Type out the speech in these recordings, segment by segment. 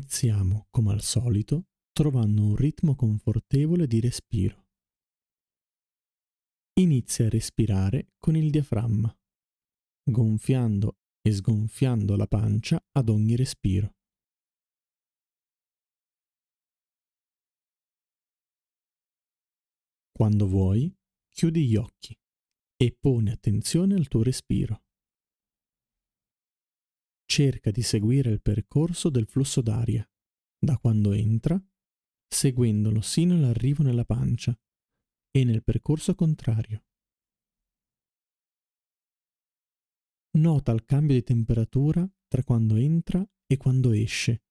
iniziamo, come al solito, trovando un ritmo confortevole di respiro. Inizia a respirare con il diaframma, gonfiando e sgonfiando la pancia ad ogni respiro. Quando vuoi, chiudi gli occhi e poni attenzione al tuo respiro. Cerca di seguire il percorso del flusso d'aria, da quando entra, seguendolo sino all'arrivo nella pancia e nel percorso contrario. Nota il cambio di temperatura tra quando entra e quando esce,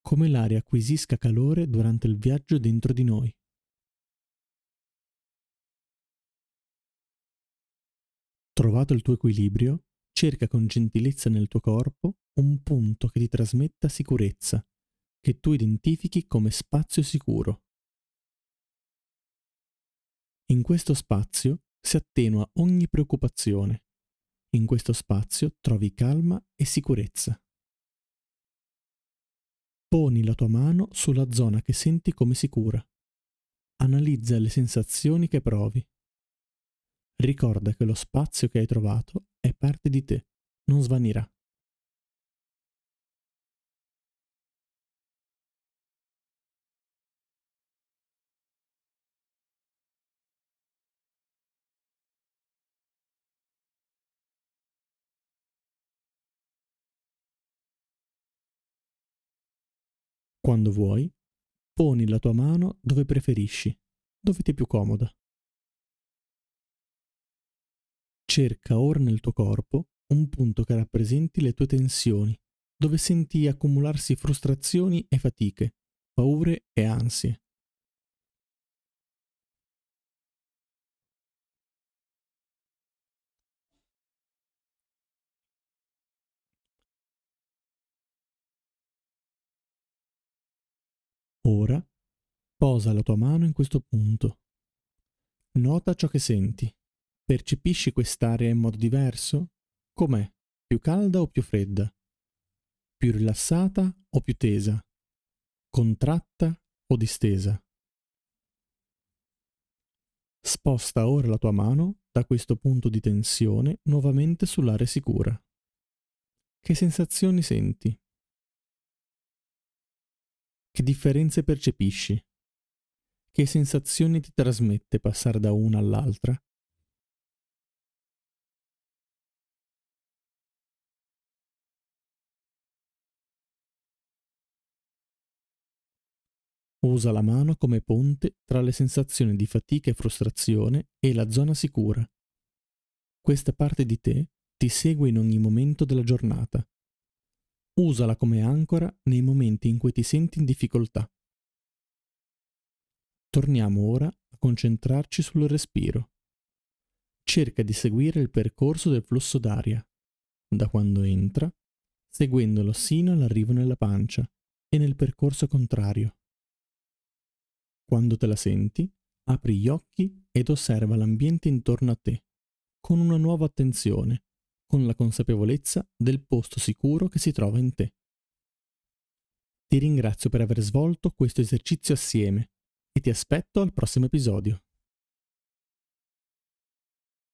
come l'aria acquisisca calore durante il viaggio dentro di noi. Trovato il tuo equilibrio, cerca con gentilezza nel tuo corpo un punto che ti trasmetta sicurezza, che tu identifichi come spazio sicuro. In questo spazio si attenua ogni preoccupazione. In questo spazio trovi calma e sicurezza. Poni la tua mano sulla zona che senti come sicura. Analizza le sensazioni che provi. Ricorda che lo spazio che hai trovato è parte di te, non svanirà. Quando vuoi, poni la tua mano dove preferisci, dove ti è più comoda. Cerca ora nel tuo corpo un punto che rappresenti le tue tensioni, dove senti accumularsi frustrazioni e fatiche, paure e ansie. Ora, posa la tua mano in questo punto. Nota ciò che senti. Percepisci quest'area in modo diverso? Com'è? Più calda o più fredda? Più rilassata o più tesa? Contratta o distesa? Sposta ora la tua mano da questo punto di tensione nuovamente sull'area sicura. Che sensazioni senti? Che differenze percepisci? Che sensazioni ti trasmette passare da una all'altra? Usa la mano come ponte tra le sensazioni di fatica e frustrazione e la zona sicura. Questa parte di te ti segue in ogni momento della giornata. Usala come ancora nei momenti in cui ti senti in difficoltà. Torniamo ora a concentrarci sul respiro. Cerca di seguire il percorso del flusso d'aria, da quando entra, seguendolo sino all'arrivo nella pancia e nel percorso contrario. Quando te la senti, apri gli occhi ed osserva l'ambiente intorno a te, con una nuova attenzione, con la consapevolezza del posto sicuro che si trova in te. Ti ringrazio per aver svolto questo esercizio assieme e ti aspetto al prossimo episodio.